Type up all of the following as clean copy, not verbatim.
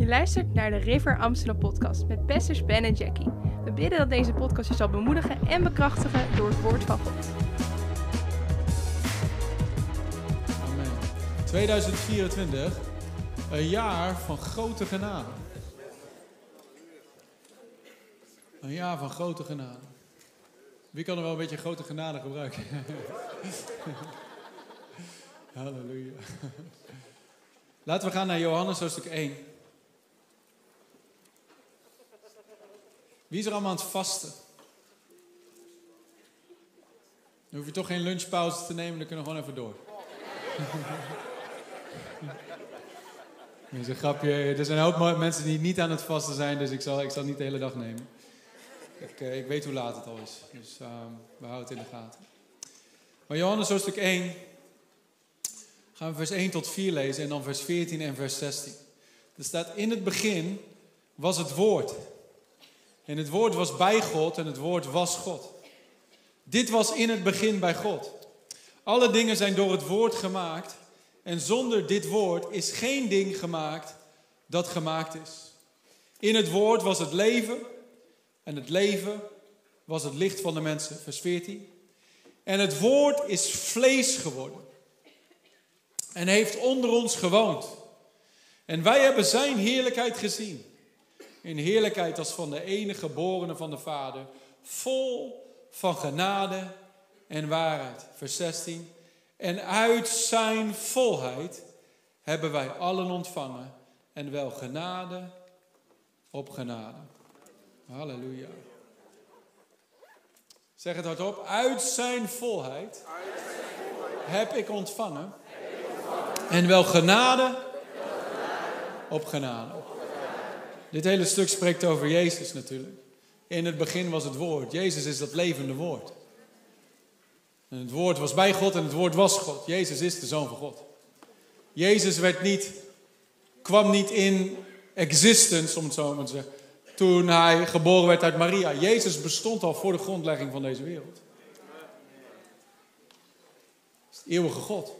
Je luistert naar de River Amsterdam podcast met pastors Ben en Jackie. We bidden dat deze podcast je zal bemoedigen en bekrachtigen door het woord van God. Amen. 2024, een jaar van grote genade. Een jaar van grote genade. Wie kan er wel een beetje grote genade gebruiken? Halleluja. Laten we gaan naar Johannes hoofdstuk 1. Wie is er allemaal aan het vasten? Dan hoef je toch geen lunchpauze te nemen, dan kunnen we gewoon even door. Dat is een grapje. Er zijn een hoop mensen die niet aan het vasten zijn, dus ik zal niet de hele dag nemen. Ik weet hoe laat het al is, dus we houden het in de gaten. Maar Johannes hoofdstuk 1, gaan we vers 1 tot 4 lezen en dan vers 14 en vers 16. Er staat: in het begin was het woord. En het woord was bij God en het woord was God. Dit was in het begin bij God. Alle dingen zijn door het woord gemaakt. En zonder dit woord is geen ding gemaakt dat gemaakt is. In het woord was het leven. En het leven was het licht van de mensen. Vers 14. En het woord is vlees geworden. En heeft onder ons gewoond. En wij hebben zijn heerlijkheid gezien. In heerlijkheid als van de enige geborene van de Vader, vol van genade en waarheid. Vers 16. En uit zijn volheid hebben wij allen ontvangen. En wel genade op genade. Halleluja. Zeg het hardop. Uit zijn volheid heb ik ontvangen. En wel genade op genade. Dit hele stuk spreekt over Jezus natuurlijk. In het begin was het woord. Jezus is dat levende woord. En het woord was bij God en het woord was God. Jezus is de Zoon van God. Jezus kwam niet in existence, om het zo maar te zeggen, toen hij geboren werd uit Maria. Jezus bestond al voor de grondlegging van deze wereld. Het is de eeuwige God.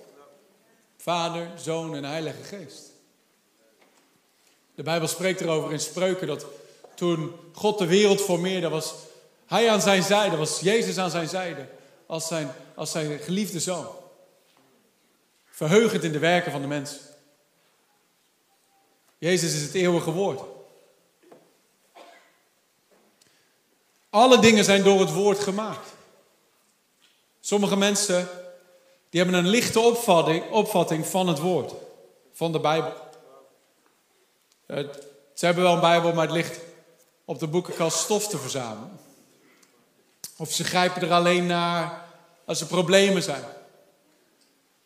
Vader, Zoon en Heilige Geest. De Bijbel spreekt erover in Spreuken dat toen God de wereld formeerde, was hij aan zijn zijde, was Jezus aan zijn zijde, als zijn geliefde zoon. Verheugend in de werken van de mens. Jezus is het eeuwige woord. Alle dingen zijn door het woord gemaakt. Sommige mensen die hebben een lichte opvatting van het woord, van de Bijbel. Ze hebben wel een Bijbel, maar het ligt op de boekenkast stof te verzamelen. Of ze grijpen er alleen naar als er problemen zijn.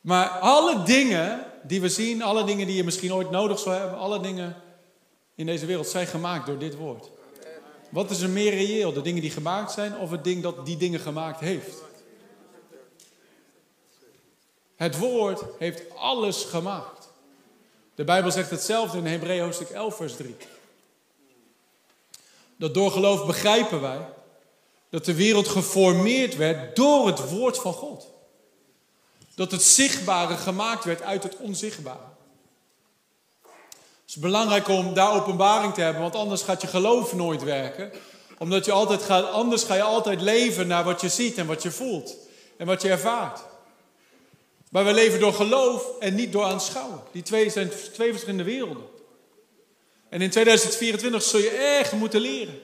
Maar alle dingen die we zien, alle dingen die je misschien ooit nodig zou hebben, alle dingen in deze wereld zijn gemaakt door dit woord. Wat is er meer reëel? De dingen die gemaakt zijn of het ding dat die dingen gemaakt heeft? Het woord heeft alles gemaakt. De Bijbel zegt hetzelfde in Hebreeën hoofdstuk 11 vers 3. Dat door geloof begrijpen wij dat de wereld geformeerd werd door het woord van God. Dat het zichtbare gemaakt werd uit het onzichtbare. Het is belangrijk om daar openbaring te hebben, want anders gaat je geloof nooit werken. Omdat anders ga je altijd leven naar wat je ziet en wat je voelt en wat je ervaart. Maar we leven door geloof en niet door aanschouwen. Die twee zijn twee verschillende werelden. En in 2024 zul je echt moeten leren.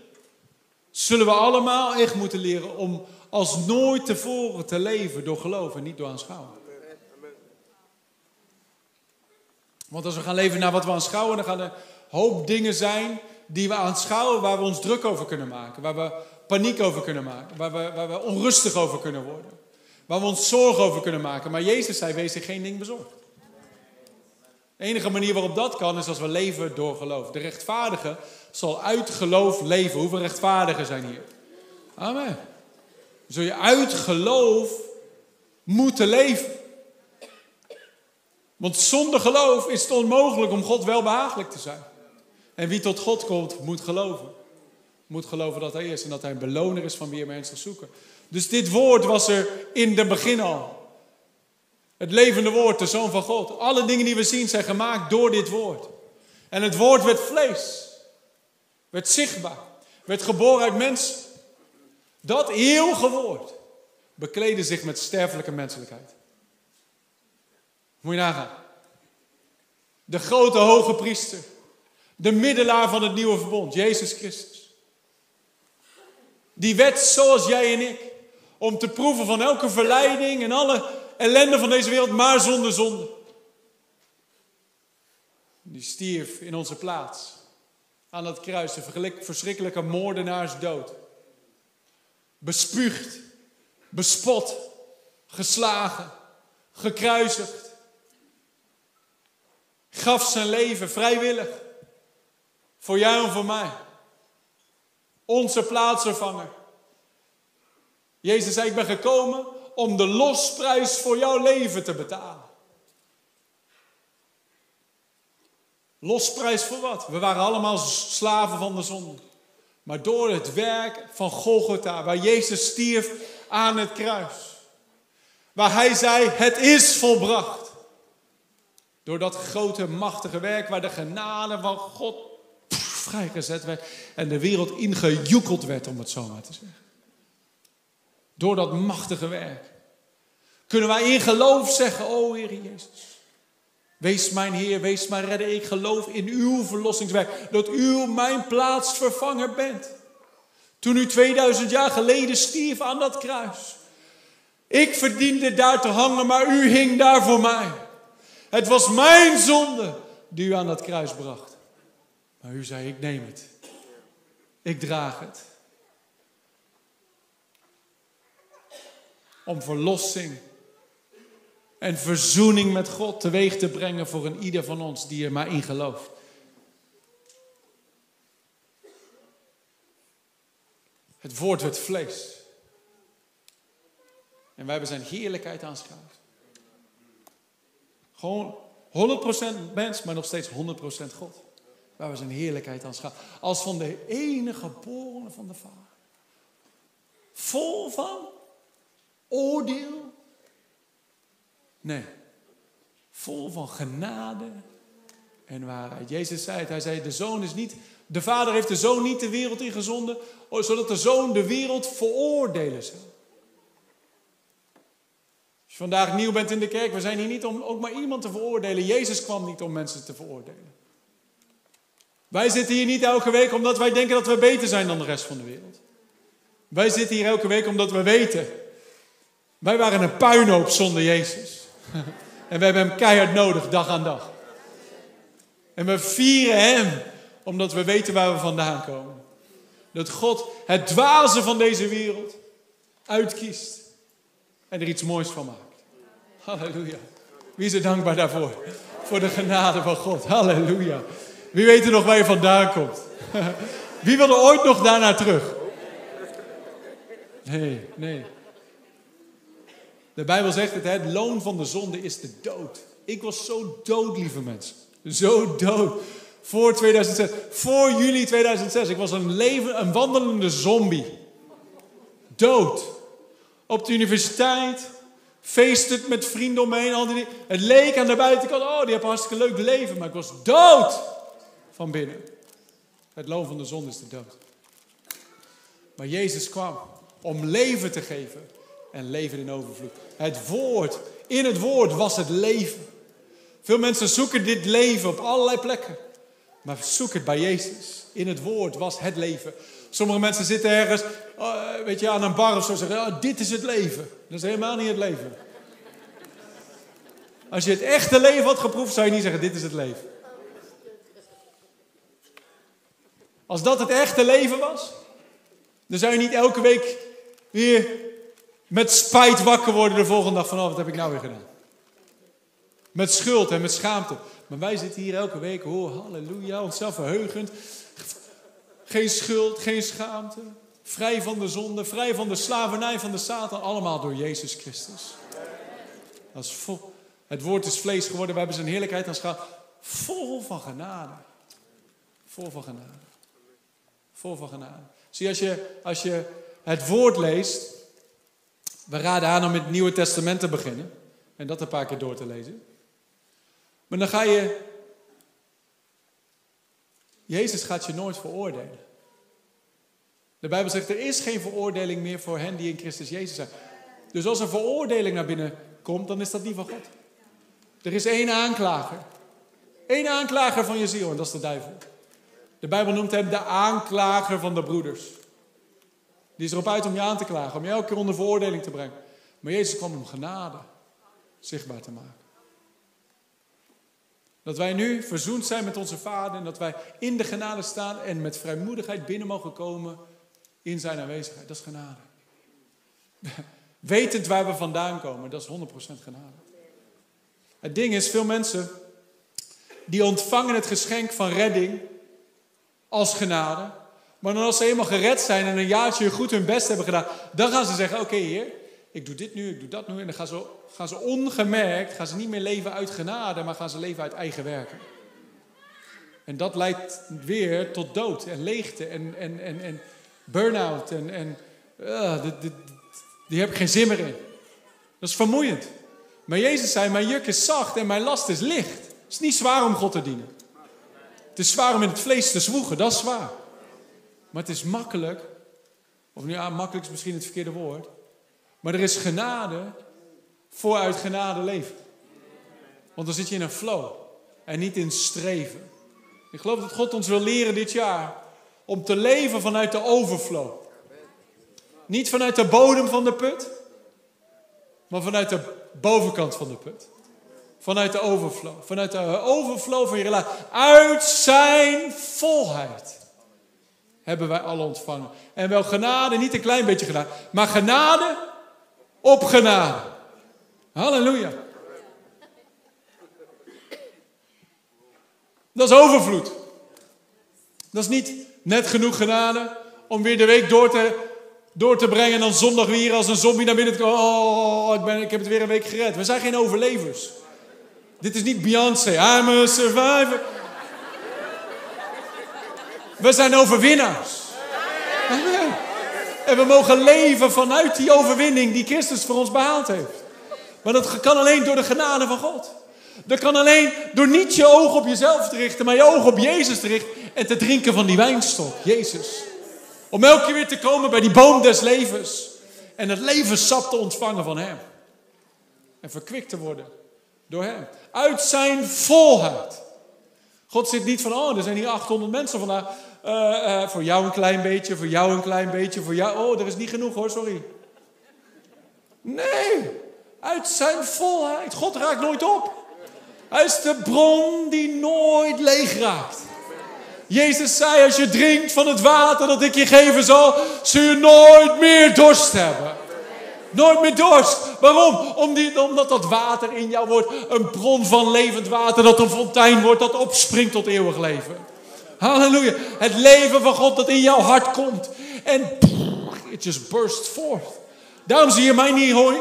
Zullen we allemaal echt moeten leren om als nooit tevoren te leven door geloof en niet door aanschouwen. Want als we gaan leven naar wat we aanschouwen, dan gaan er een hoop dingen zijn die we aanschouwen waar we ons druk over kunnen maken. Waar we paniek over kunnen maken. Waar we onrustig over kunnen worden. Waar we ons zorgen over kunnen maken. Maar Jezus zei, wees zich geen ding bezorgd. De enige manier waarop dat kan, is als we leven door geloof. De rechtvaardige zal uit geloof leven. Hoeveel rechtvaardigen zijn hier? Amen. Zul je uit geloof moeten leven. Want zonder geloof is het onmogelijk om God welbehagelijk te zijn. En wie tot God komt, moet geloven. Moet geloven dat hij is en dat hij een beloner is van wie hem ernstig zoeken. Dus dit woord was er in het begin al. Het levende woord, de Zoon van God. Alle dingen die we zien zijn gemaakt door dit woord. En het woord werd vlees. Werd zichtbaar. Werd geboren uit mensen. Dat eeuwige woord bekleedde zich met sterfelijke menselijkheid. Moet je nagaan. De grote hoge priester. De middelaar van het nieuwe verbond. Jezus Christus. Die werd zoals jij en ik. Om te proeven van elke verleiding en alle ellende van deze wereld. Maar zonder zonde. Die stierf in onze plaats. Aan dat kruis. De verschrikkelijke moordenaarsdood. Bespuugd. Bespot. Geslagen. Gekruisigd. Gaf zijn leven vrijwillig. Voor jou en voor mij. Onze plaatsvervanger. Jezus zei, ik ben gekomen om de losprijs voor jouw leven te betalen. Losprijs voor wat? We waren allemaal slaven van de zonde. Maar door het werk van Golgotha, waar Jezus stierf aan het kruis. Waar hij zei, het is volbracht. Door dat grote, machtige werk waar de genade van God vrijgezet werd. En de wereld ingejoekeld werd, om het zo maar te zeggen. Door dat machtige werk. Kunnen wij in geloof zeggen, o Heer Jezus. Wees mijn Heer, wees mijn redder. Ik geloof in uw verlossingswerk. Dat u mijn plaatsvervanger bent. Toen u 2000 jaar geleden stierf aan dat kruis. Ik verdiende daar te hangen, maar u hing daar voor mij. Het was mijn zonde die u aan dat kruis bracht. Maar u zei, ik neem het. Ik draag het. Om verlossing en verzoening met God teweeg te brengen voor een ieder van ons die er maar in gelooft. Het woord werd vlees. En wij hebben zijn heerlijkheid aanschouwd. Gewoon 100% mens, maar nog steeds 100% God. Waar we zijn heerlijkheid aan schaam. Als van de enige geborene van de Vader. Vol van oordeel? Nee. Vol van genade en waarheid. Jezus zei het. Hij zei, de Vader heeft de Zoon niet de wereld ingezonden, zodat de Zoon de wereld veroordelen zou. Als je vandaag nieuw bent in de kerk, we zijn hier niet om ook maar iemand te veroordelen. Jezus kwam niet om mensen te veroordelen. Wij zitten hier niet elke week omdat wij denken dat we beter zijn dan de rest van de wereld. Wij zitten hier elke week omdat we weten. Wij waren een puinhoop zonder Jezus. En we hebben hem keihard nodig, dag aan dag. En we vieren hem, omdat we weten waar we vandaan komen. Dat God het dwaze van deze wereld uitkiest. En er iets moois van maakt. Halleluja. Wie is er dankbaar daarvoor? Voor de genade van God. Halleluja. Wie weet er nog waar je vandaan komt? Wie wil er ooit nog daarnaar terug? Nee, nee. De Bijbel zegt het, het loon van de zonde is de dood. Ik was zo dood, lieve mensen. Zo dood. Voor 2006. Voor juli 2006. Ik was een wandelende zombie. Dood. Op de universiteit, feestend met vrienden omheen. Het leek aan de buitenkant, oh, die hebben een hartstikke leuk leven. Maar ik was dood van binnen. Het loon van de zonde is de dood. Maar Jezus kwam om leven te geven en leven in overvloed. Het woord, in het woord was het leven. Veel mensen zoeken dit leven op allerlei plekken. Maar zoek het bij Jezus. In het woord was het leven. Sommige mensen zitten ergens, weet je, aan een bar of zo, zeggen, oh, dit is het leven. Dat is helemaal niet het leven. Als je het echte leven had geproefd, zou je niet zeggen, dit is het leven. Als dat het echte leven was, dan zou je niet elke week weer met spijt wakker worden de volgende dag van, oh, wat heb ik nou weer gedaan? Met schuld en met schaamte. Maar wij zitten hier elke week, oh, halleluja, onszelf verheugend. Geen schuld, geen schaamte. Vrij van de zonde, vrij van de slavernij van de Satan. Allemaal door Jezus Christus. Dat is vol. Het woord is vlees geworden. We hebben zijn heerlijkheid aanschouwd. Vol van genade. Vol van genade. Vol van genade. Zie, als je het woord leest. We raden aan om met het Nieuwe Testament te beginnen. En dat een paar keer door te lezen. Maar dan ga je Jezus gaat je nooit veroordelen. De Bijbel zegt, er is geen veroordeling meer voor hen die in Christus Jezus zijn. Dus als er veroordeling naar binnen komt, dan is dat die van God. Er is één aanklager. Eén aanklager van je ziel, en dat is de duivel. De Bijbel noemt hem de aanklager van de broeders. Die is erop uit om je aan te klagen, om je elke keer onder veroordeling te brengen. Maar Jezus kwam om genade zichtbaar te maken. Dat wij nu verzoend zijn met onze Vader en dat wij in de genade staan en met vrijmoedigheid binnen mogen komen in zijn aanwezigheid. Dat is genade. Wetend waar we vandaan komen, dat is 100% genade. Het ding is, veel mensen die ontvangen het geschenk van redding als genade. Maar dan als ze eenmaal gered zijn en een jaartje goed hun best hebben gedaan, dan gaan ze zeggen, oké, Heer, ik doe dit nu, ik doe dat nu. En dan gaan ze ongemerkt, gaan ze niet meer leven uit genade, maar gaan ze leven uit eigen werken. En dat leidt weer tot dood en leegte en burn-out. Die heb ik geen zin meer in. Dat is vermoeiend. Maar Jezus zei, mijn juk is zacht en mijn last is licht. Het is niet zwaar om God te dienen. Het is zwaar om in het vlees te zwoegen, dat is zwaar. Maar het is makkelijk, of nu makkelijk is misschien het verkeerde woord, maar er is genade vooruit genade leven. Want dan zit je in een flow en niet in streven. Ik geloof dat God ons wil leren dit jaar om te leven vanuit de overflow. Niet vanuit de bodem van de put, maar vanuit de bovenkant van de put. Vanuit de overflow. Vanuit de overflow van je relatie. Uit zijn volheid hebben wij alle ontvangen. En wel genade, niet een klein beetje genade, maar genade op genade. Halleluja. Dat is overvloed. Dat is niet net genoeg genade om weer de week door te brengen en dan zondag weer als een zombie naar binnen te komen. Oh, ik heb het weer een week gered. We zijn geen overlevers. Dit is niet Beyoncé. I'm a survivor. We zijn overwinnaars. Amen. En we mogen leven vanuit die overwinning die Christus voor ons behaald heeft. Maar dat kan alleen door de genade van God. Dat kan alleen door niet je oog op jezelf te richten, maar je oog op Jezus te richten en te drinken van die wijnstok, Jezus. Om elke keer weer te komen bij die boom des levens. En het levenssap te ontvangen van hem. En verkwikt te worden door hem. Uit zijn volheid. God zit niet van, oh, er zijn hier 800 mensen vandaag. Voor jou een klein beetje, voor jou een klein beetje, voor jou. Oh, er is niet genoeg hoor, sorry. Nee, uit zijn volheid. God raakt nooit op. Hij is de bron die nooit leeg raakt. Jezus zei, als je drinkt van het water dat ik je geven zal, zul je nooit meer dorst hebben. Nooit meer dorst. Waarom? Omdat dat water in jou wordt een bron van levend water, dat een fontein wordt, dat opspringt tot eeuwig leven. Halleluja. Het leven van God dat in jouw hart komt. En it just burst forth. Daarom zie je mij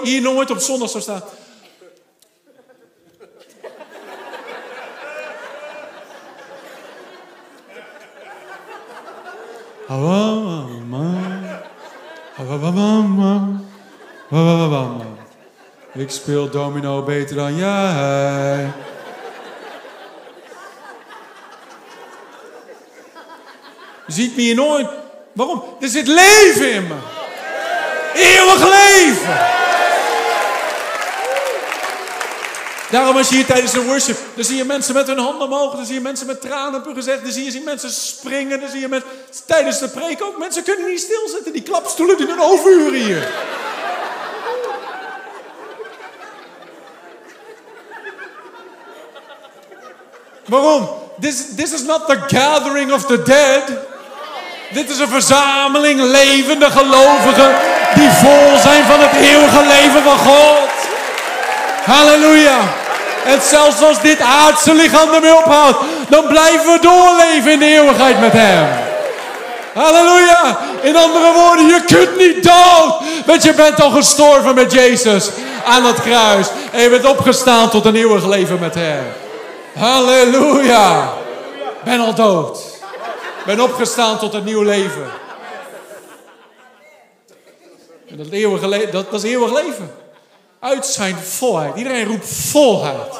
hier nooit op zondag zo staan. Ik speel domino beter dan jij. Je ziet me hier nooit. Waarom? Er zit leven in me. Eeuwig leven. Daarom als je hier tijdens de worship, dan zie je mensen met hun handen omhoog, dan zie je mensen met tranen op hun gezicht, dan zie je mensen springen, dan zie je mensen tijdens de preek ook. Mensen kunnen niet stilzitten, die klapstoelen die doen overuren hier. Waarom? This is not the gathering of the dead. Dit is een verzameling levende gelovigen die vol zijn van het eeuwige leven van God. Halleluja. En zelfs als dit aardse lichaam ermee ophoudt, dan blijven we doorleven in de eeuwigheid met hem. Halleluja. In andere woorden, je kunt niet dood, want je bent al gestorven met Jezus aan het kruis. En je bent opgestaan tot een eeuwig leven met hem. Halleluja. Ben al dood. Ben opgestaan tot een nieuw leven. En dat is eeuwig leven. Uit zijn volheid. Iedereen roept volheid.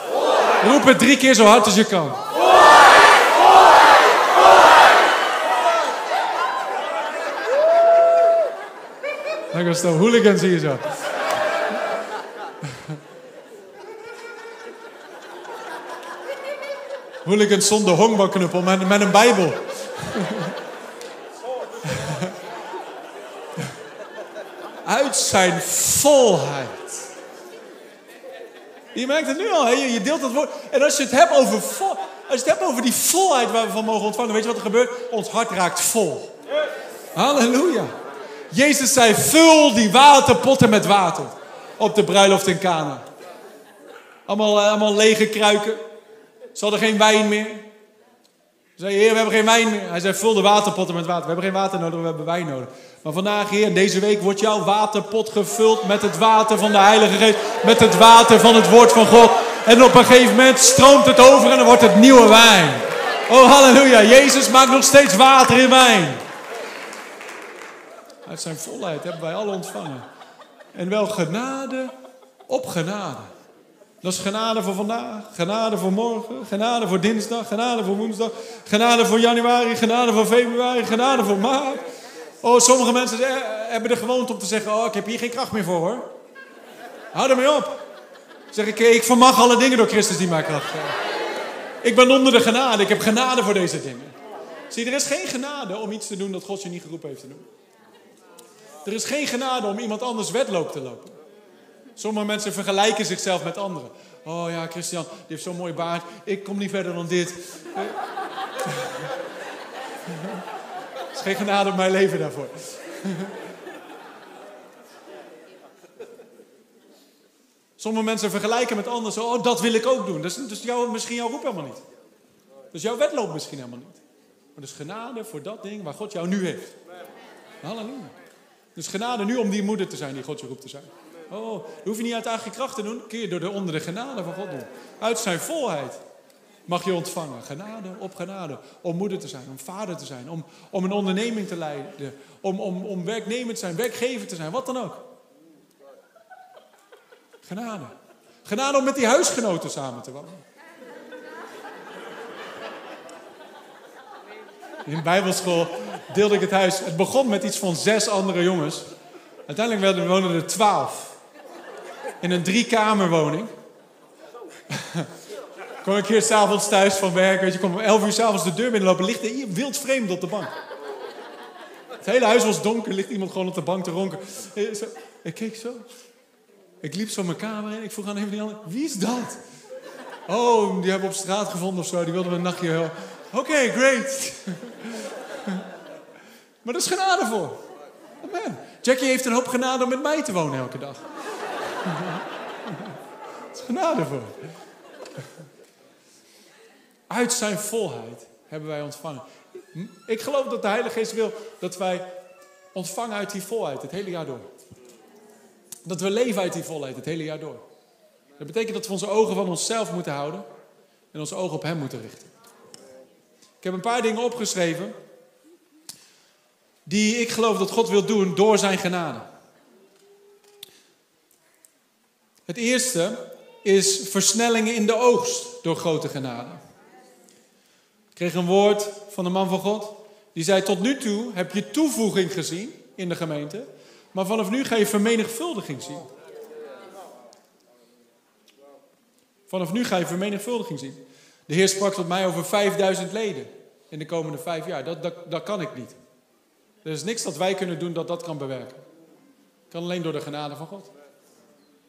Roep het 3 keer zo hard als je kan. Volheid, volheid, volheid. Dan gaan ze hooligans hier zo. Hooligans zonder honkbalknuppel met een Bijbel. Uit zijn volheid. Je merkt het nu al, hè? Je deelt het woord. En als je het hebt over die volheid waar we van mogen ontvangen, weet je wat er gebeurt? Ons hart raakt vol. Halleluja. Jezus zei, vul die waterpotten met water. Op de bruiloft in Kana. Allemaal lege kruiken. Ze hadden geen wijn meer. Ze zeiden, Heer, we hebben geen wijn meer. Hij zei, vul de waterpotten met water. We hebben geen water nodig, we hebben wijn nodig. Maar vandaag, Heer, deze week wordt jouw waterpot gevuld met het water van de Heilige Geest. Met het water van het woord van God. En op een gegeven moment stroomt het over en dan wordt het nieuwe wijn. Oh, halleluja. Jezus maakt nog steeds water in wijn. Uit zijn volheid hebben wij alle ontvangen. En wel genade op genade. Dat is genade voor vandaag, genade voor morgen, genade voor dinsdag, genade voor woensdag, genade voor januari, genade voor februari, genade voor maart. Oh, sommige mensen hebben de gewoonte om te zeggen, oh, ik heb hier geen kracht meer voor, hoor. Hou ermee op. Zeg ik, ik vermag alle dingen door Christus die mij kracht geeft. Ik ben onder de genade, ik heb genade voor deze dingen. Zie, er is geen genade om iets te doen dat God je niet geroepen heeft te doen. Er is geen genade om iemand anders wedloop te lopen. Sommige mensen vergelijken zichzelf met anderen. Oh ja, Christian, die heeft zo'n mooi baard. Ik kom niet verder dan dit. Het is geen genade op mijn leven daarvoor. Sommige mensen vergelijken met anderen. Zo, oh, dat wil ik ook doen. Dus misschien jouw roep helemaal niet. Dus jouw wedloop misschien helemaal niet. Maar dus genade voor dat ding waar God jou nu heeft. Halleluja. Dus genade nu om die moeder te zijn die God je roept te zijn. Oh, dat hoef je niet uit eigen kracht te doen. Dat kun je door onder de genade van God doen. Uit zijn volheid mag je ontvangen. Genade op genade. Om moeder te zijn, om vader te zijn. Om een onderneming te leiden. Om werknemer te zijn, werkgever te zijn. Wat dan ook. Genade. Genade om met die huisgenoten samen te wonen. In bijbelschool deelde ik het huis. Het begon met iets van 6 andere jongens. Uiteindelijk woonden er 12. In een 3-kamerwoning. Kom ik hier s'avonds thuis van werk. Weet je, kom om 11 uur s'avonds de deur binnenlopen. Ligt er hier wild vreemd op de bank. Het hele huis was donker. Ligt iemand gewoon op de bank te ronken. Ik keek zo. Ik liep zo mijn kamer in. Ik vroeg aan een van die anderen. Wie is dat? Oh, die hebben we op straat gevonden of zo. Die wilden we een nachtje. Oké, great. Maar dat is genade voor. Amen. Jackie heeft een hoop genade om met mij te wonen elke dag. Dat is genade voor. Uit zijn volheid hebben wij ontvangen. Ik geloof dat de Heilige Geest wil dat wij ontvangen uit die volheid het hele jaar door. Dat we leven uit die volheid het hele jaar door. Dat betekent dat we onze ogen van onszelf moeten houden en onze ogen op hem moeten richten. Ik heb een paar dingen opgeschreven die ik geloof dat God wil doen door zijn genade. Het eerste is versnellingen in de oogst door grote genade. Ik kreeg een woord van de man van God. Die zei, tot nu toe heb je toevoeging gezien in de gemeente. Maar vanaf nu ga je vermenigvuldiging zien. Vanaf nu ga je vermenigvuldiging zien. De Heer sprak tot mij over 5000 leden in de komende 5 jaar. Dat kan ik niet. Er is niks dat wij kunnen doen dat kan bewerken. Het kan alleen door de genade van God.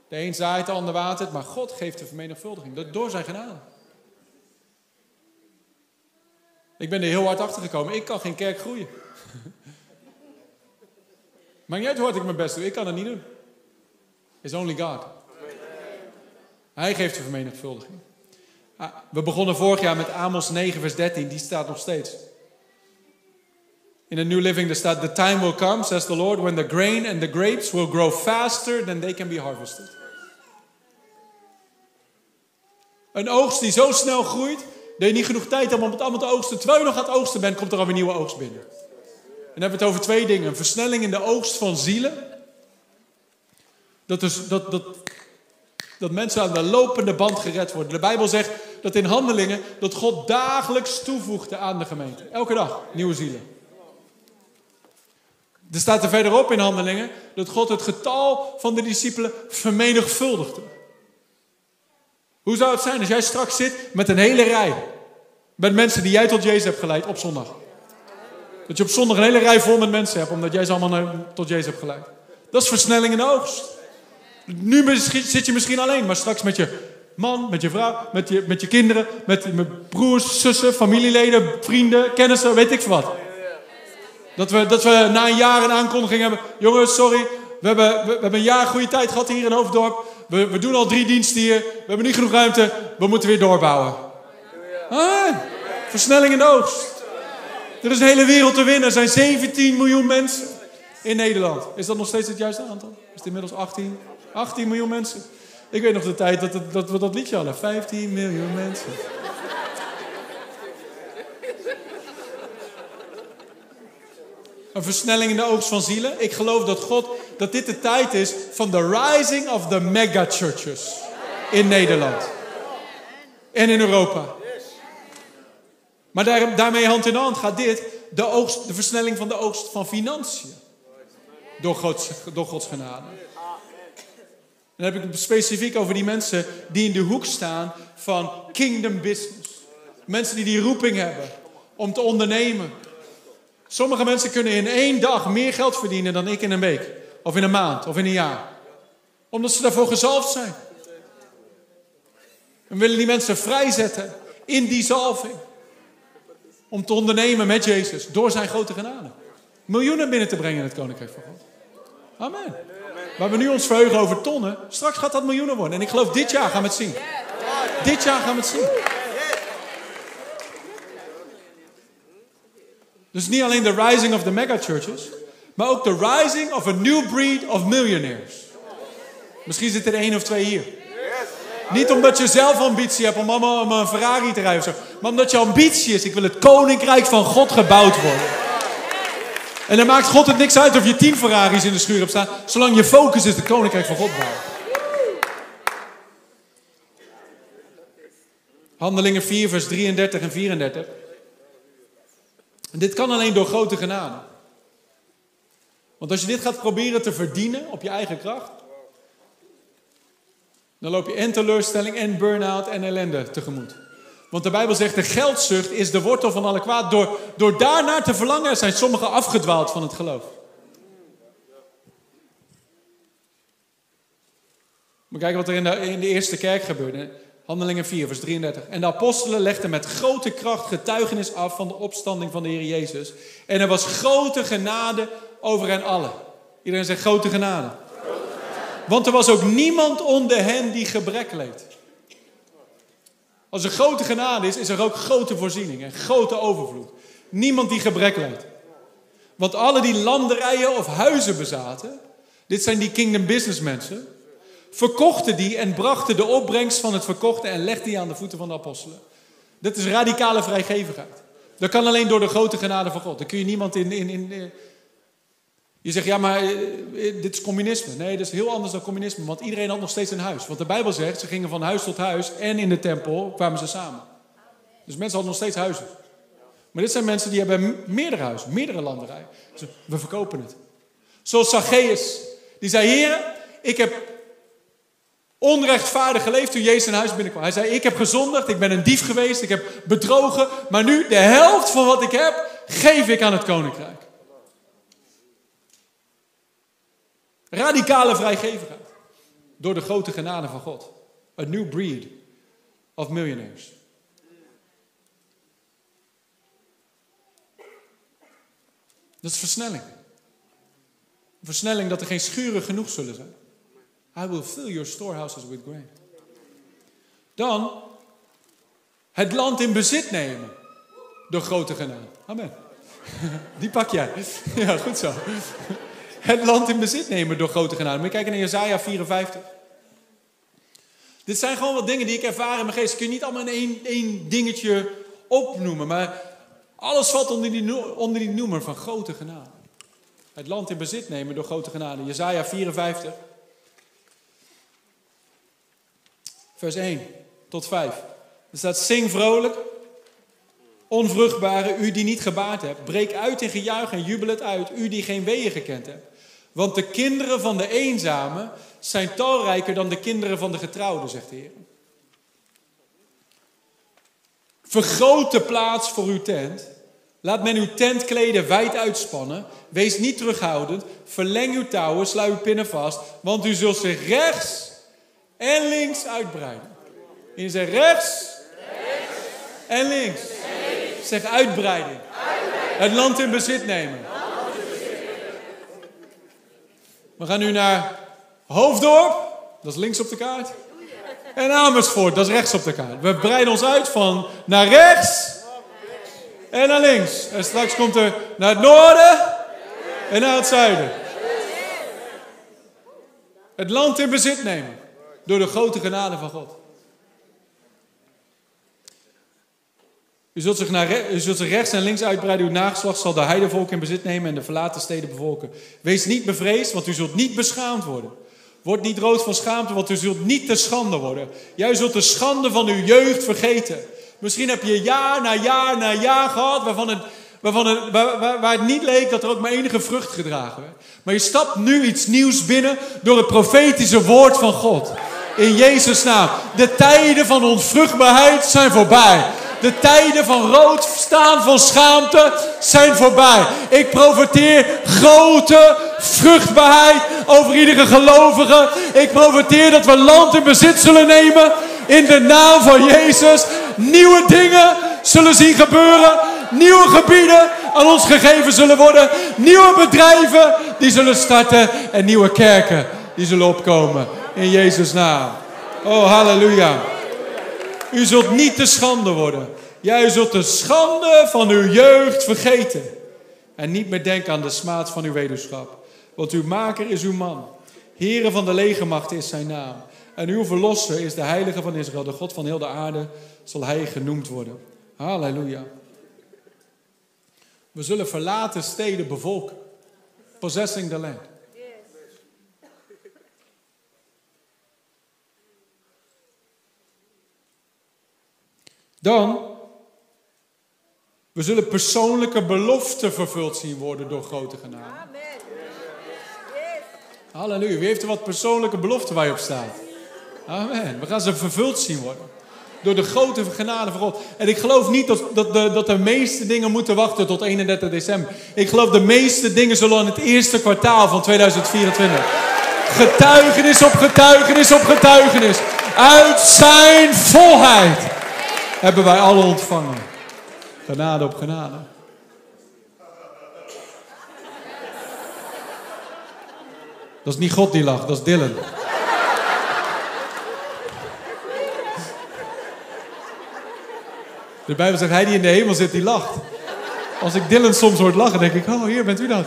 De een zaait, de ander watert, maar God geeft de vermenigvuldiging. Dat door zijn genade. Ik ben er heel hard achter gekomen. Ik kan geen kerk groeien. Maakt niet uit hoe ik mijn best doe. Ik kan het niet doen. It's only God. Hij geeft de vermenigvuldiging. We begonnen vorig jaar met Amos 9 vers 13. Die staat nog steeds. In the New Living, there staat, the time will come, says the Lord, when the grain and the grapes will grow faster than they can be harvested. Een oogst die zo snel groeit, dat je niet genoeg tijd hebt om het allemaal te oogsten. Terwijl je nog aan het oogsten bent, komt er alweer nieuwe oogst binnen. En dan hebben we het over 2 dingen. Een versnelling in de oogst van zielen. Dat mensen aan de lopende band gered worden. De Bijbel zegt dat in Handelingen, dat God dagelijks toevoegde aan de gemeente. Elke dag, nieuwe zielen. Er staat er verderop in Handelingen dat God het getal van de discipelen vermenigvuldigde. Hoe zou het zijn als jij straks zit met een hele rij? Met mensen die jij tot Jezus hebt geleid op zondag. Dat je op zondag een hele rij vol met mensen hebt, omdat jij ze allemaal tot Jezus hebt geleid. Dat is versnelling in de oogst. Nu zit je misschien alleen, maar straks met je man, met je vrouw, met je kinderen, met broers, zussen, familieleden, vrienden, kennissen, weet ik veel wat. Dat we na een jaar een aankondiging hebben. Jongens, sorry, we hebben een jaar goede tijd gehad hier in Hoofddorp. We doen al 3 diensten hier. We hebben niet genoeg ruimte. We moeten weer doorbouwen. Ah, versnelling in de oogst. Er is een hele wereld te winnen. Er zijn 17 miljoen mensen in Nederland. Is dat nog steeds het juiste aantal? Is het inmiddels 18? 18 miljoen mensen. Ik weet nog de tijd dat we dat liedje hadden. 15 miljoen mensen. Een versnelling in de oogst van zielen. Ik geloof dat dat dit de tijd is van de rising of the megachurches in Nederland. En in Europa. Maar daarmee hand in hand gaat dit de versnelling van de oogst van financiën. Door Gods genade. En dan heb ik het specifiek over die mensen die in de hoek staan van kingdom business. Mensen die roeping hebben om te ondernemen. Sommige mensen kunnen in 1 dag meer geld verdienen dan ik in een week. Of in een maand, of in een jaar. Omdat ze daarvoor gezalfd zijn. En willen die mensen vrijzetten in die zalving. Om te ondernemen met Jezus, door zijn grote genade. Miljoenen binnen te brengen in het Koninkrijk van God. Amen. Waar we nu ons verheugen over tonnen, straks gaat dat miljoenen worden. En ik geloof, dit jaar gaan we het zien. Dit jaar gaan we het zien. Dus niet alleen de rising of the megachurches, maar ook de rising of a new breed of millionaires. Misschien zitten er 1 of 2 hier. Niet omdat je zelf ambitie hebt om allemaal een Ferrari te rijden of zo. Maar omdat je ambitie is, ik wil het Koninkrijk van God gebouwd worden. En dan maakt God het niks uit of je 10 Ferraris in de schuur hebt staan. Zolang je focus is het Koninkrijk van God bouwen. Handelingen 4 vers 33 en 34. En dit kan alleen door grote genade. Want als je dit gaat proberen te verdienen op je eigen kracht, dan loop je en teleurstelling en burn-out en ellende tegemoet. Want de Bijbel zegt, de geldzucht is de wortel van alle kwaad. Door daarnaar te verlangen zijn sommigen afgedwaald van het geloof. We kijken wat er in de eerste kerk gebeurde. Handelingen 4, vers 33. En de apostelen legden met grote kracht getuigenis af van de opstanding van de Heer Jezus. En er was grote genade over hen allen. Iedereen zegt grote genade. Want er was ook niemand onder hen die gebrek leed. Als er grote genade is, is er ook grote voorziening en grote overvloed. Niemand die gebrek leidt. Want alle die landerijen of huizen bezaten, dit zijn die kingdom business mensen, verkochten die en brachten de opbrengst van het verkochte en legden die aan de voeten van de apostelen. Dit is radicale vrijgevigheid. Dat kan alleen door de grote genade van God. Daar kun je niemand in Je zegt, ja, maar dit is communisme. Nee, dat is heel anders dan communisme, want iedereen had nog steeds een huis. Want de Bijbel zegt, ze gingen van huis tot huis en in de tempel kwamen ze samen. Dus mensen hadden nog steeds huizen. Maar dit zijn mensen die hebben meerdere huizen, meerdere landerijen. Dus we verkopen het. Zoals Zaccheus, die zei, Heer, ik heb onrechtvaardig geleefd toen Jezus in huis binnenkwam. Hij zei, ik heb gezondigd, ik ben een dief geweest, ik heb bedrogen. Maar nu, de helft van wat ik heb, geef ik aan het Koninkrijk. Radicale vrijgevigheid. Door de grote genade van God. A new breed of millionaires. Dat is versnelling. Een versnelling dat er geen schuren genoeg zullen zijn. I will fill your storehouses with grain. Dan het land in bezit nemen. Door grote genade. Amen. Die pak jij. Ja, goed zo. Het land in bezit nemen door grote genade. Moet je kijken naar Jesaja 54. Dit zijn gewoon wat dingen die ik ervaar in mijn geest. Dat kun je niet allemaal in één dingetje opnoemen. Maar alles valt onder die noemer van grote genade. Het land in bezit nemen door grote genade. Jesaja 54. Vers 1 tot 5. Er staat, zing vrolijk. Onvruchtbare, u die niet gebaard hebt, breek uit in gejuich en jubel het uit, u die geen weeën gekend hebt. Want de kinderen van de eenzame zijn talrijker dan de kinderen van de getrouwden, zegt de Heer. Vergroot de plaats voor uw tent. Laat men uw tentkleden wijd uitspannen. Wees niet terughoudend. Verleng uw touwen, sla uw pinnen vast. Want u zult zich rechts en links uitbreiden. En zeg rechts en links. Zeg uitbreiding. Het land in bezit nemen. We gaan nu naar Hoofddorp. Dat is links op de kaart. En Amersfoort, dat is rechts op de kaart. We breiden ons uit van naar rechts en naar links. En straks komt er naar het noorden en naar het zuiden. Het land in bezit nemen. Door de grote genade van God. U zult zich rechts en links uitbreiden. Uw nageslacht zal de heidevolk in bezit nemen en de verlaten steden bevolken. Wees niet bevreesd, want u zult niet beschaamd worden. Word niet rood van schaamte, want u zult niet te schande worden. Jij zult de schande van uw jeugd vergeten. Misschien heb je jaar na jaar na jaar gehad waar het niet leek dat er ook maar enige vrucht gedragen werd. Maar je stapt nu iets nieuws binnen door het profetische woord van God. In Jezus' naam. De tijden van onvruchtbaarheid zijn voorbij. De tijden van rood staan van schaamte zijn voorbij. Ik profeteer grote vruchtbaarheid over iedere gelovige. Ik profeteer dat we land in bezit zullen nemen. In de naam van Jezus. Nieuwe dingen zullen zien gebeuren. Nieuwe gebieden aan ons gegeven zullen worden. Nieuwe bedrijven die zullen starten. En nieuwe kerken die zullen opkomen. In Jezus' naam. Oh, halleluja. U zult niet te schande worden. Ja, u zult de schande van uw jeugd vergeten. En niet meer denken aan de smaad van uw weduwschap. Want uw maker is uw man. Heere van de legermacht is zijn naam. En uw verlosser is de heilige van Israël. De God van heel de aarde zal hij genoemd worden. Halleluja. We zullen verlaten steden bevolken. Possessing the land. Dan, we zullen persoonlijke beloften vervuld zien worden door grote genade. Amen. Halleluja. Wie heeft er wat persoonlijke beloften waar je op staat? Amen. We gaan ze vervuld zien worden. Door de grote genade van God. En ik geloof niet dat de meeste dingen moeten wachten tot 31 december. Ik geloof de meeste dingen zullen in het eerste kwartaal van 2024. Getuigenis op getuigenis op getuigenis. Uit zijn volheid. Hebben wij alle ontvangen. Genade op genade. Dat is niet God die lacht, dat is Dylan. De Bijbel zegt, hij die in de hemel zit, die lacht. Als ik Dylan soms hoort lachen, denk ik, oh, hier bent u dat.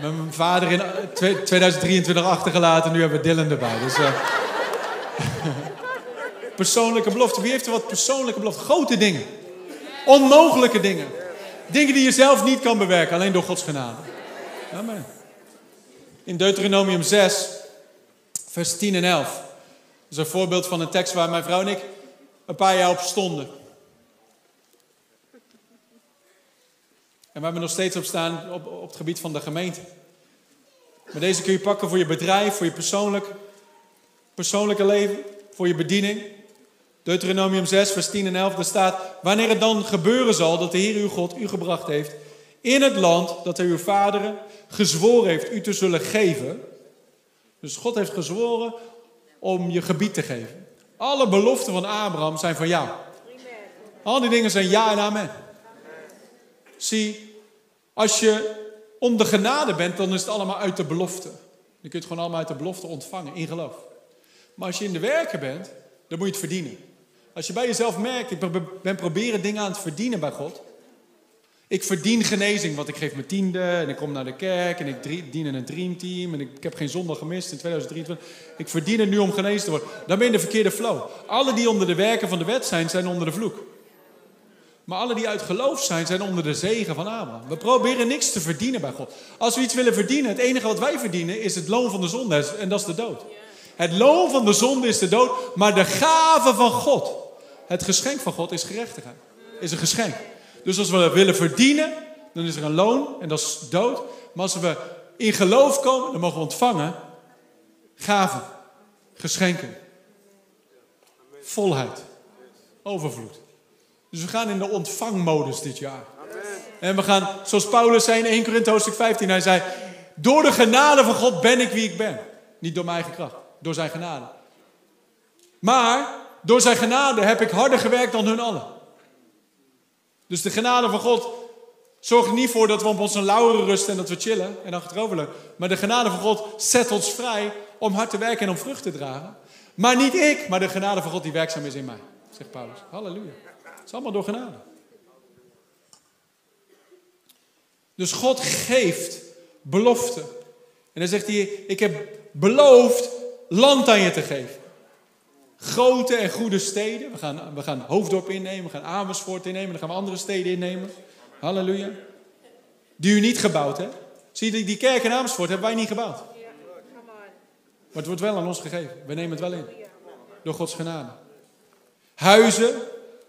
Mijn vader in 2023 achtergelaten. Nu hebben we Dylan erbij. Dus, persoonlijke belofte. Wie heeft er wat persoonlijke belofte? Grote dingen. Onmogelijke dingen. Dingen die je zelf niet kan bewerken. Alleen door Gods genade. Amen. In Deuteronomium 6. Vers 10 en 11. Dat is een voorbeeld van een tekst waar mijn vrouw en ik een paar jaar op stonden. En waar we nog steeds op staan op het gebied van de gemeente. Maar deze kun je pakken voor je bedrijf, voor je persoonlijke leven, voor je bediening. Deuteronomium 6, vers 10 en 11, daar staat... Wanneer het dan gebeuren zal dat de Heer uw God u gebracht heeft... in het land dat hij uw vaderen gezworen heeft u te zullen geven. Dus God heeft gezworen om je gebied te geven. Alle beloften van Abraham zijn van jou. Al die dingen zijn ja en amen. Zie, als je om de genade bent, dan is het allemaal uit de belofte. Je kunt het gewoon allemaal uit de belofte ontvangen, in geloof. Maar als je in de werken bent, dan moet je het verdienen. Als je bij jezelf merkt, ik ben proberen dingen aan het verdienen bij God. Ik verdien genezing, want ik geef mijn tiende en ik kom naar de kerk en ik dien in een dreamteam en ik heb geen zondag gemist in 2023. Ik verdien het nu om genezen te worden. Dan ben je in de verkeerde flow. Alle die onder de werken van de wet zijn, zijn onder de vloek. Maar alle die uit geloof zijn, zijn onder de zegen van Abraham. We proberen niks te verdienen bij God. Als we iets willen verdienen, het enige wat wij verdienen is het loon van de zonde. En dat is de dood. Het loon van de zonde is de dood, maar de gave van God, het geschenk van God, is gerechtigheid. Is een geschenk. Dus als we dat willen verdienen, dan is er een loon en dat is dood. Maar als we in geloof komen, dan mogen we ontvangen gaven, geschenken, volheid, overvloed. Dus we gaan in de ontvangmodus dit jaar. En we gaan, zoals Paulus zei in 1 Korinthe hoofdstuk 15, hij zei, door de genade van God ben ik wie ik ben. Niet door mijn eigen kracht, door zijn genade. Maar door zijn genade heb ik harder gewerkt dan hun allen. Dus de genade van God zorgt er niet voor dat we op onze lauweren rusten en dat we chillen en achteroverleunen. Maar de genade van God zet ons vrij om hard te werken en om vrucht te dragen. Maar niet ik, maar de genade van God die werkzaam is in mij, zegt Paulus. Halleluja. Het is allemaal door genade. Dus God geeft beloften. En dan zegt hij, ik heb beloofd land aan je te geven. Grote en goede steden. We gaan Hoofddorp innemen, we gaan Amersfoort innemen, dan gaan we andere steden innemen. Halleluja. Die u niet gebouwd hebt. Zie je, die kerk in Amersfoort hebben wij niet gebouwd. Maar het wordt wel aan ons gegeven. We nemen het wel in. Door Gods genade. Huizen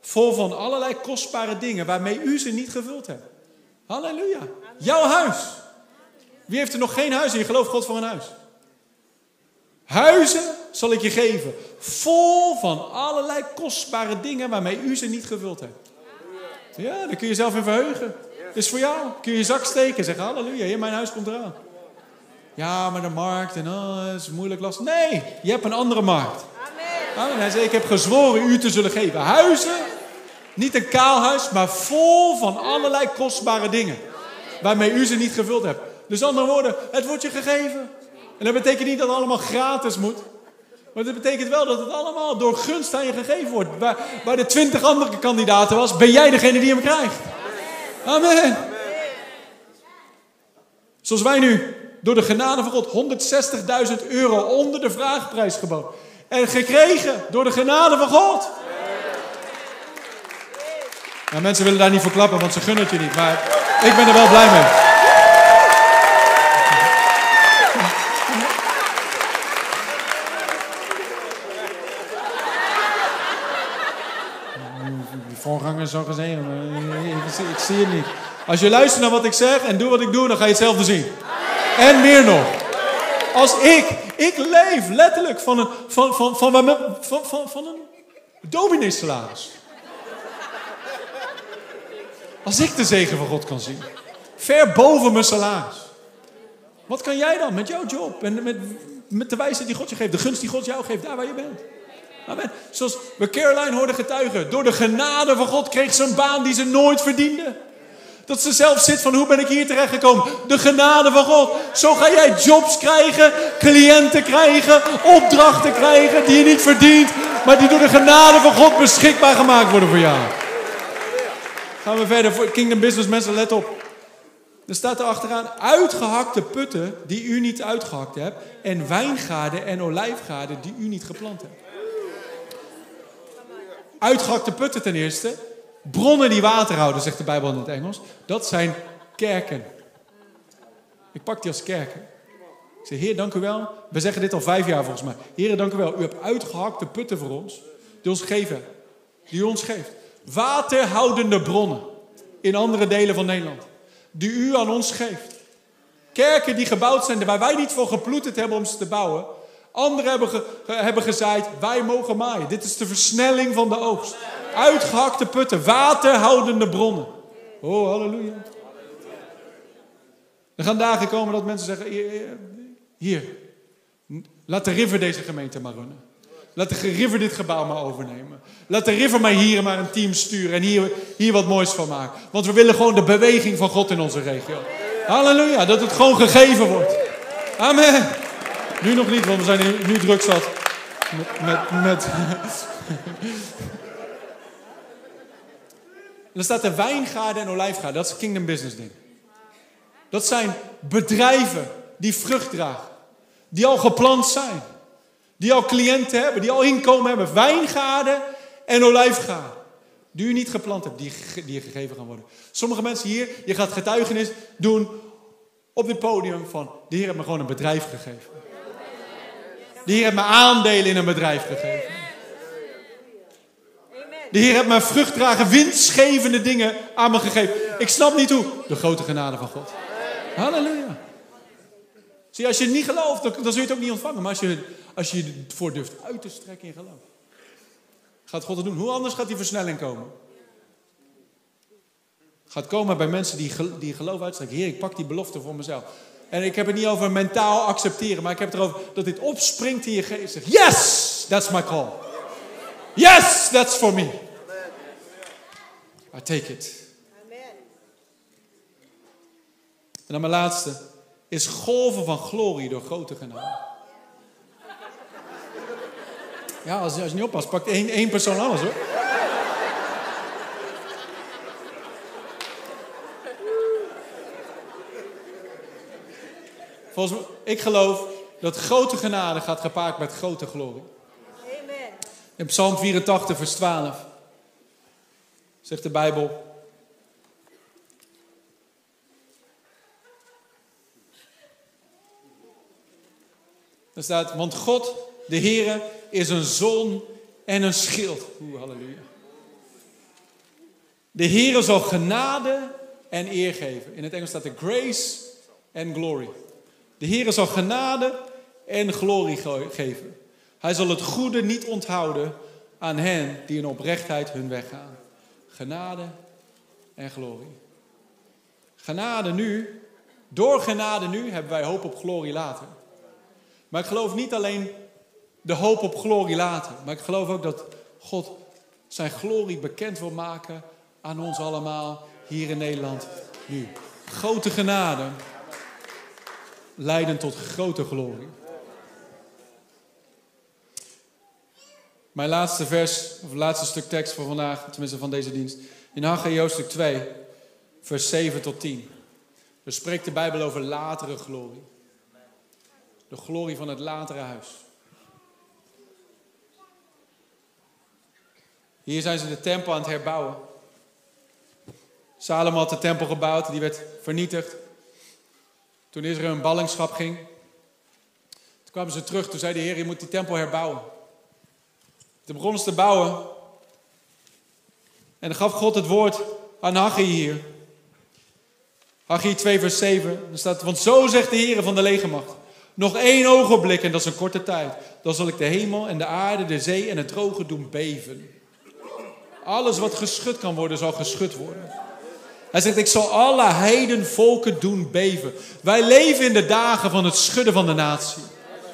vol van allerlei kostbare dingen waarmee u ze niet gevuld hebt. Halleluja. Jouw huis. Wie heeft er nog geen huis en je gelooft God voor een huis? Huizen zal ik je geven. Vol van allerlei kostbare dingen waarmee u ze niet gevuld hebt. Ja, daar kun je zelf in verheugen. Dat is voor jou. Kun je je zak steken en zeggen, halleluja, hier mijn huis komt eraan. Ja, maar de markt en dat is moeilijk lastig. Nee, je hebt een andere markt. Amen. Hij zei, ik heb gezworen u te zullen geven. Huizen, niet een kaal huis, maar vol van allerlei kostbare dingen. Waarmee u ze niet gevuld hebt. Dus andere woorden, het wordt je gegeven. En dat betekent niet dat het allemaal gratis moet. Maar dat betekent wel dat het allemaal door gunst aan je gegeven wordt. Waar de 20 andere kandidaten was, ben jij degene die hem krijgt. Amen. Zoals wij nu door de genade van God €160.000 onder de vraagprijs geboden. En gekregen door de genade van God. Nou, mensen willen daar niet voor klappen, want ze gunnen het je niet. Maar ik ben er wel blij mee. Voorgangers zo gezegd, ik zie het niet. Als je luistert naar wat ik zeg en doet wat ik doe, dan ga je hetzelfde zien. En meer nog. Als ik leef letterlijk van een domineesalaris. Als ik de zegen van God kan zien. Ver boven mijn salaris. Wat kan jij dan met jouw job en met de wijsheid die God je geeft, de gunst die God jou geeft, daar waar je bent? Amen. Zoals we Caroline hoorden getuigen. Door de genade van God kreeg ze een baan die ze nooit verdiende. Dat ze zelf zit van, hoe ben ik hier terechtgekomen? De genade van God. Zo ga jij jobs krijgen, cliënten krijgen, opdrachten krijgen die je niet verdient. Maar die door de genade van God beschikbaar gemaakt worden voor jou. Gaan we verder. Voor Kingdom Business mensen, let op. Er staat er achteraan, uitgehakte putten die u niet uitgehakt hebt. En wijngaarden en olijfgaarden die u niet geplant hebt. Uitgehakte putten ten eerste. Bronnen die water houden, zegt de Bijbel in het Engels. Dat zijn kerken. Ik pak die als kerken. Ik zeg, Heer, dank u wel. We zeggen dit al 5 jaar volgens mij. Heer, dank u wel. U hebt uitgehakte putten voor ons. Die ons geven. Die u ons geeft. Waterhoudende bronnen. In andere delen van Nederland. Die u aan ons geeft. Kerken die gebouwd zijn. Waar wij niet voor geploeterd hebben om ze te bouwen. Anderen hebben gezaaid, wij mogen maaien. Dit is de versnelling van de oogst. Uitgehakte putten, waterhoudende bronnen. Oh, halleluja. Er gaan dagen komen dat mensen zeggen, hier, laat de River deze gemeente maar runnen. Laat de River dit gebouw maar overnemen. Laat de River maar hier maar een team sturen en hier wat moois van maken. Want we willen gewoon de beweging van God in onze regio. Halleluja, dat het gewoon gegeven wordt. Amen. Nu nog niet, want we zijn nu druk zat. En dan staat er wijngaarden en olijfgaarden. Dat is een Kingdom Business ding. Dat zijn bedrijven die vrucht dragen. Die al geplant zijn. Die al cliënten hebben. Die al inkomen hebben. Wijngaarden en olijfgaarden. Die u niet geplant hebt. Die gegeven gaan worden. Sommige mensen hier, je gaat getuigenis doen op dit podium van... De Heer heeft me gewoon een bedrijf gegeven. De Heer heeft me aandelen in een bedrijf gegeven. De Heer heeft me vruchtdragen, winstgevende dingen aan me gegeven. Ik snap niet hoe. De grote genade van God. Halleluja. Zie, als je het niet gelooft, dan zul je het ook niet ontvangen. Maar als je het voor durft uit te strekken in geloof, gaat God het doen. Hoe anders gaat die versnelling komen? Gaat komen bij mensen die geloof uitstrekken. Heer, ik pak die belofte voor mezelf. En ik heb het niet over mentaal accepteren, maar ik heb het erover dat dit opspringt in je geest. Zegt, yes, that's my call. Yes, that's for me. I take it. En dan mijn laatste. Is golven van glorie door grote genade. Ja, als je niet oppast, pakt één persoon alles hoor. Volgens mij, ik geloof dat grote genade gaat gepaard met grote glorie. Amen. In Psalm 84 vers 12 zegt de Bijbel: er staat, want God, de Heere, is een zon en een schild. Oeh, halleluja. De Heere zal genade en eer geven. In het Engels staat er grace and glory. De Heere zal genade en glorie geven. Hij zal het goede niet onthouden aan hen die in oprechtheid hun weg gaan. Genade en glorie. Genade nu, door genade nu hebben wij hoop op glorie later. Maar ik geloof niet alleen de hoop op glorie later. Maar ik geloof ook dat God zijn glorie bekend wil maken aan ons allemaal hier in Nederland nu. Grote genade leiden tot grote glorie. Mijn laatste vers, of laatste stuk tekst voor vandaag, tenminste van deze dienst. In Haggaï hoofdstuk 2, vers 7 tot 10. Daar spreekt de Bijbel over latere glorie. De glorie van het latere huis. Hier zijn ze de tempel aan het herbouwen. Salomo had de tempel gebouwd, die werd vernietigd. Toen Israël in ballingschap ging, toen kwamen ze terug, toen zei de Heer, je moet die tempel herbouwen. Toen begonnen ze te bouwen. En dan gaf God het woord aan Haggaï hier. Haggaï 2 vers 7, daar staat, want zo zegt de Heer van de legermacht. Nog één ogenblik, en dat is een korte tijd. Dan zal ik de hemel en de aarde, de zee en het droge doen beven. Alles wat geschud kan worden, zal geschud worden. Hij zegt, ik zal alle heidenvolken doen beven. Wij leven in de dagen van het schudden van de natie. Dat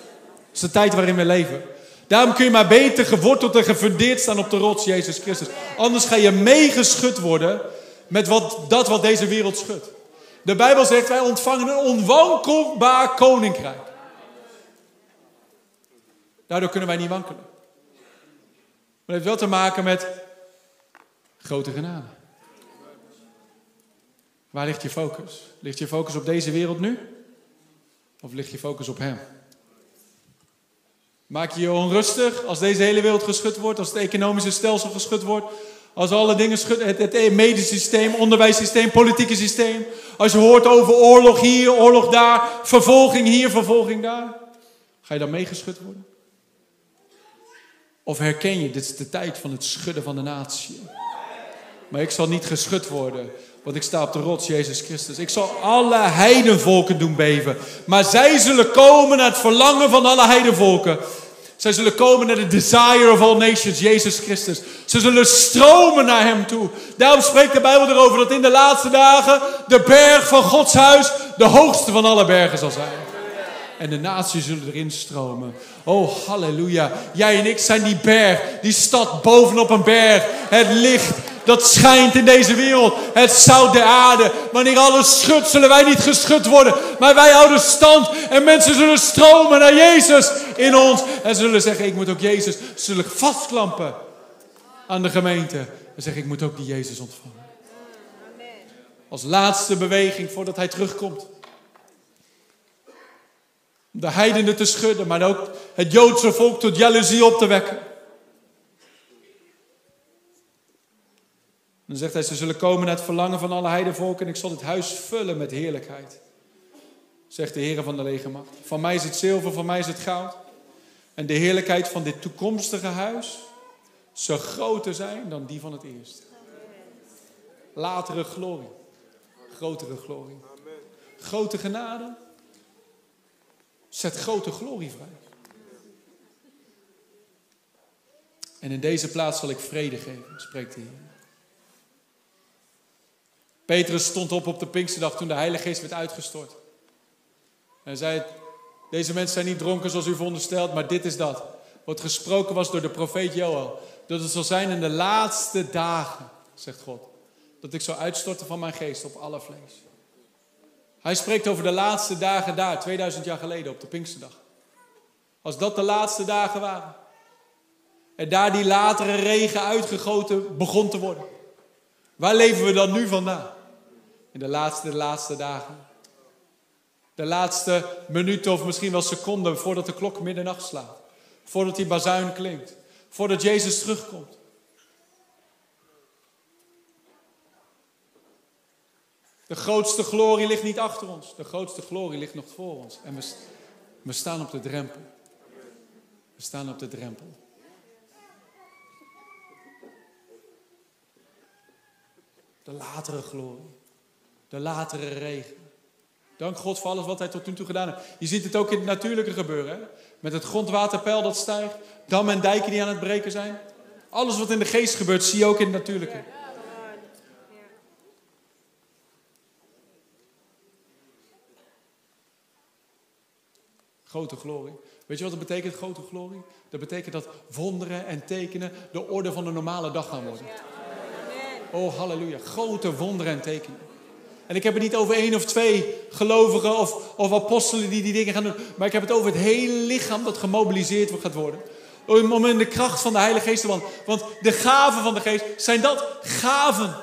is de tijd waarin we leven. Daarom kun je maar beter geworteld en gefundeerd staan op de rots, Jezus Christus. Anders ga je meegeschud worden met wat deze wereld schudt. De Bijbel zegt, wij ontvangen een onwankelbaar koninkrijk. Daardoor kunnen wij niet wankelen. Maar het heeft wel te maken met grote genade. Waar ligt je focus? Ligt je focus op deze wereld nu? Of ligt je focus op hem? Maak je je onrustig als deze hele wereld geschud wordt? Als het economische stelsel geschud wordt? Als alle dingen schudden, het medisch systeem, onderwijssysteem, politieke systeem. Als je hoort over oorlog hier, oorlog daar, vervolging daar. Ga je dan meegeschud worden? Of herken je, dit is de tijd van het schudden van de natie. Maar ik zal niet geschud worden, want ik sta op de rots, Jezus Christus. Ik zal alle heidenvolken doen beven. Maar zij zullen komen naar het verlangen van alle heidenvolken. Zij zullen komen naar de desire of all nations, Jezus Christus. Ze zullen stromen naar hem toe. Daarom spreekt de Bijbel erover dat in de laatste dagen de berg van Gods huis de hoogste van alle bergen zal zijn. En de naties zullen erin stromen. Oh, halleluja. Jij en ik zijn die berg, die stad bovenop een berg. Het licht dat schijnt in deze wereld. Het zout der aarde. Wanneer alles schudt, zullen wij niet geschud worden. Maar wij houden stand. En mensen zullen stromen naar Jezus in ons. En zullen zeggen, ik moet ook Jezus. Ze zullen vastklampen aan de gemeente. En zeggen, ik moet ook die Jezus ontvangen. Als laatste beweging voordat hij terugkomt. Om de heidenen te schudden. Maar ook het Joodse volk tot jaloezie op te wekken. Dan zegt hij, ze zullen komen naar het verlangen van alle heidenvolken en ik zal het huis vullen met heerlijkheid. Zegt de Heere van de legermacht. Van mij is het zilver, van mij is het goud. en de heerlijkheid van dit toekomstige huis zal groter zijn dan die van het eerste. Latere glorie. Grotere glorie. Grote genade. Zet grote glorie vrij. En in deze plaats zal ik vrede geven, spreekt de Heer. Petrus stond op de Pinksterdag toen de Heilige Geest werd uitgestort. En zei, deze mensen zijn niet dronken zoals u veronderstelt, maar dit is dat. Wat gesproken was door de profeet Joël. Dat het zal zijn in de laatste dagen, zegt God. Dat ik zal uitstorten van mijn geest op alle vlees. Hij spreekt over de laatste dagen daar, 2000 jaar geleden op de Pinksterdag. Als dat de laatste dagen waren. En daar die latere regen uitgegoten begon te worden. Waar leven we dan nu vandaan? In de laatste dagen. De laatste minuten of misschien wel seconden voordat de klok middernacht slaat. Voordat die bazuin klinkt. Voordat Jezus terugkomt. De grootste glorie ligt niet achter ons. De grootste glorie ligt nog voor ons. En we staan op de drempel. We staan op de drempel. De latere glorie. De latere regen. Dank God voor alles wat hij tot nu toe gedaan heeft. Je ziet het ook in het natuurlijke gebeuren. Hè? Met het grondwaterpeil dat stijgt. Dammen en dijken die aan het breken zijn. Alles wat in de geest gebeurt zie je ook in het natuurlijke. Grote glorie. Weet je wat dat betekent, grote glorie? Dat betekent dat wonderen en tekenen de orde van de normale dag gaan worden. Oh, halleluja. Grote wonderen en tekenen. En ik heb het niet over 1 of 2 gelovigen of apostelen die die dingen gaan doen. Maar ik heb het over het hele lichaam dat gemobiliseerd gaat worden. Om in de kracht van de Heilige Geest te wandelen. Want de gaven van de Geest zijn dat gaven.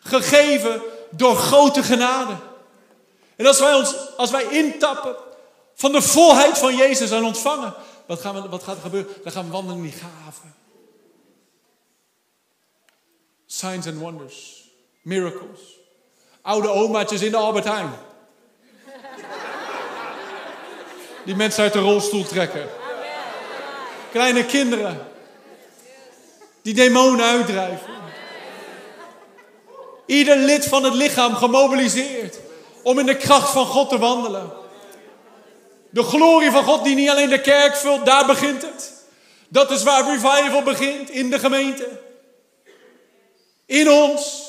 Gegeven door grote genade. En als wij intappen van de volheid van Jezus en ontvangen. Wat gaat er gebeuren? Dan gaan we wandelen in die gaven. Signs and wonders. Miracles. Oude omaatjes in de Albert Heijn. Die mensen uit de rolstoel trekken. Kleine kinderen. Die demonen uitdrijven. Ieder lid van het lichaam gemobiliseerd. Om in de kracht van God te wandelen. De glorie van God die niet alleen de kerk vult. Daar begint het. Dat is waar revival begint. In de gemeente. In ons.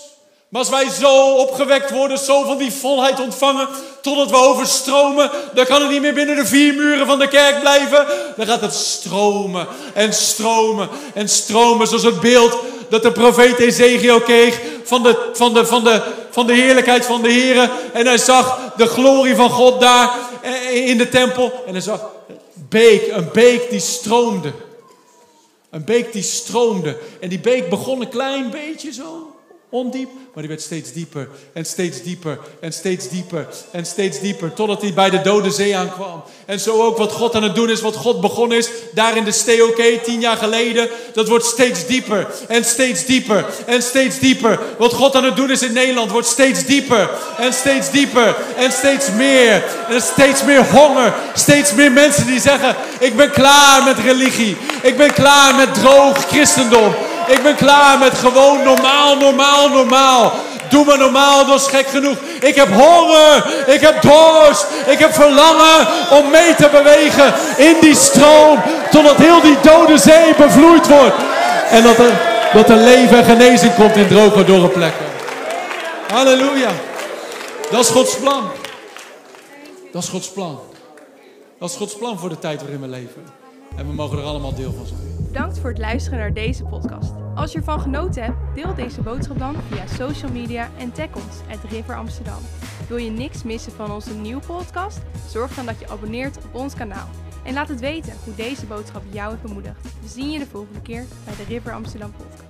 Maar als wij zo opgewekt worden, zo van die volheid ontvangen, totdat we overstromen, dan kan het niet meer binnen de 4 muren van de kerk blijven. Dan gaat het stromen en stromen en stromen. Zoals het beeld dat de profeet Ezechiël kreeg van de heerlijkheid van de Heere. En hij zag de glorie van God daar in de tempel. En hij zag een beek die stroomde. Een beek die stroomde. En die beek begon een klein beetje zo. Ondiep, maar die werd steeds dieper en steeds dieper en steeds dieper en steeds dieper, totdat hij bij de Dode Zee aankwam. En zo ook wat God aan het doen is, wat God begonnen is, daar in de Steoké 10 jaar geleden, dat wordt steeds dieper en steeds dieper en steeds dieper. Wat God aan het doen is in Nederland wordt steeds dieper en steeds dieper en steeds meer. En er is steeds meer honger, steeds meer mensen die zeggen, ik ben klaar met religie, ik ben klaar met droog christendom. Ik ben klaar met gewoon normaal. Doe maar normaal, dat is gek genoeg. Ik heb honger, ik heb dorst, ik heb verlangen om mee te bewegen in die stroom. Totdat heel die Dode Zee bevloeid wordt. En dat er leven en genezing komt in droge, dorre plekken. Halleluja. Dat is Gods plan. Dat is Gods plan. Dat is Gods plan voor de tijd waarin we leven. En we mogen er allemaal deel van zijn. Bedankt voor het luisteren naar deze podcast. Als je ervan genoten hebt, deel deze boodschap dan via social media en tag ons @River Amsterdam. Wil je niks missen van onze nieuwe podcast? Zorg dan dat je abonneert op ons kanaal. En laat het weten hoe deze boodschap jou heeft bemoedigd. We zien je de volgende keer bij de River Amsterdam podcast.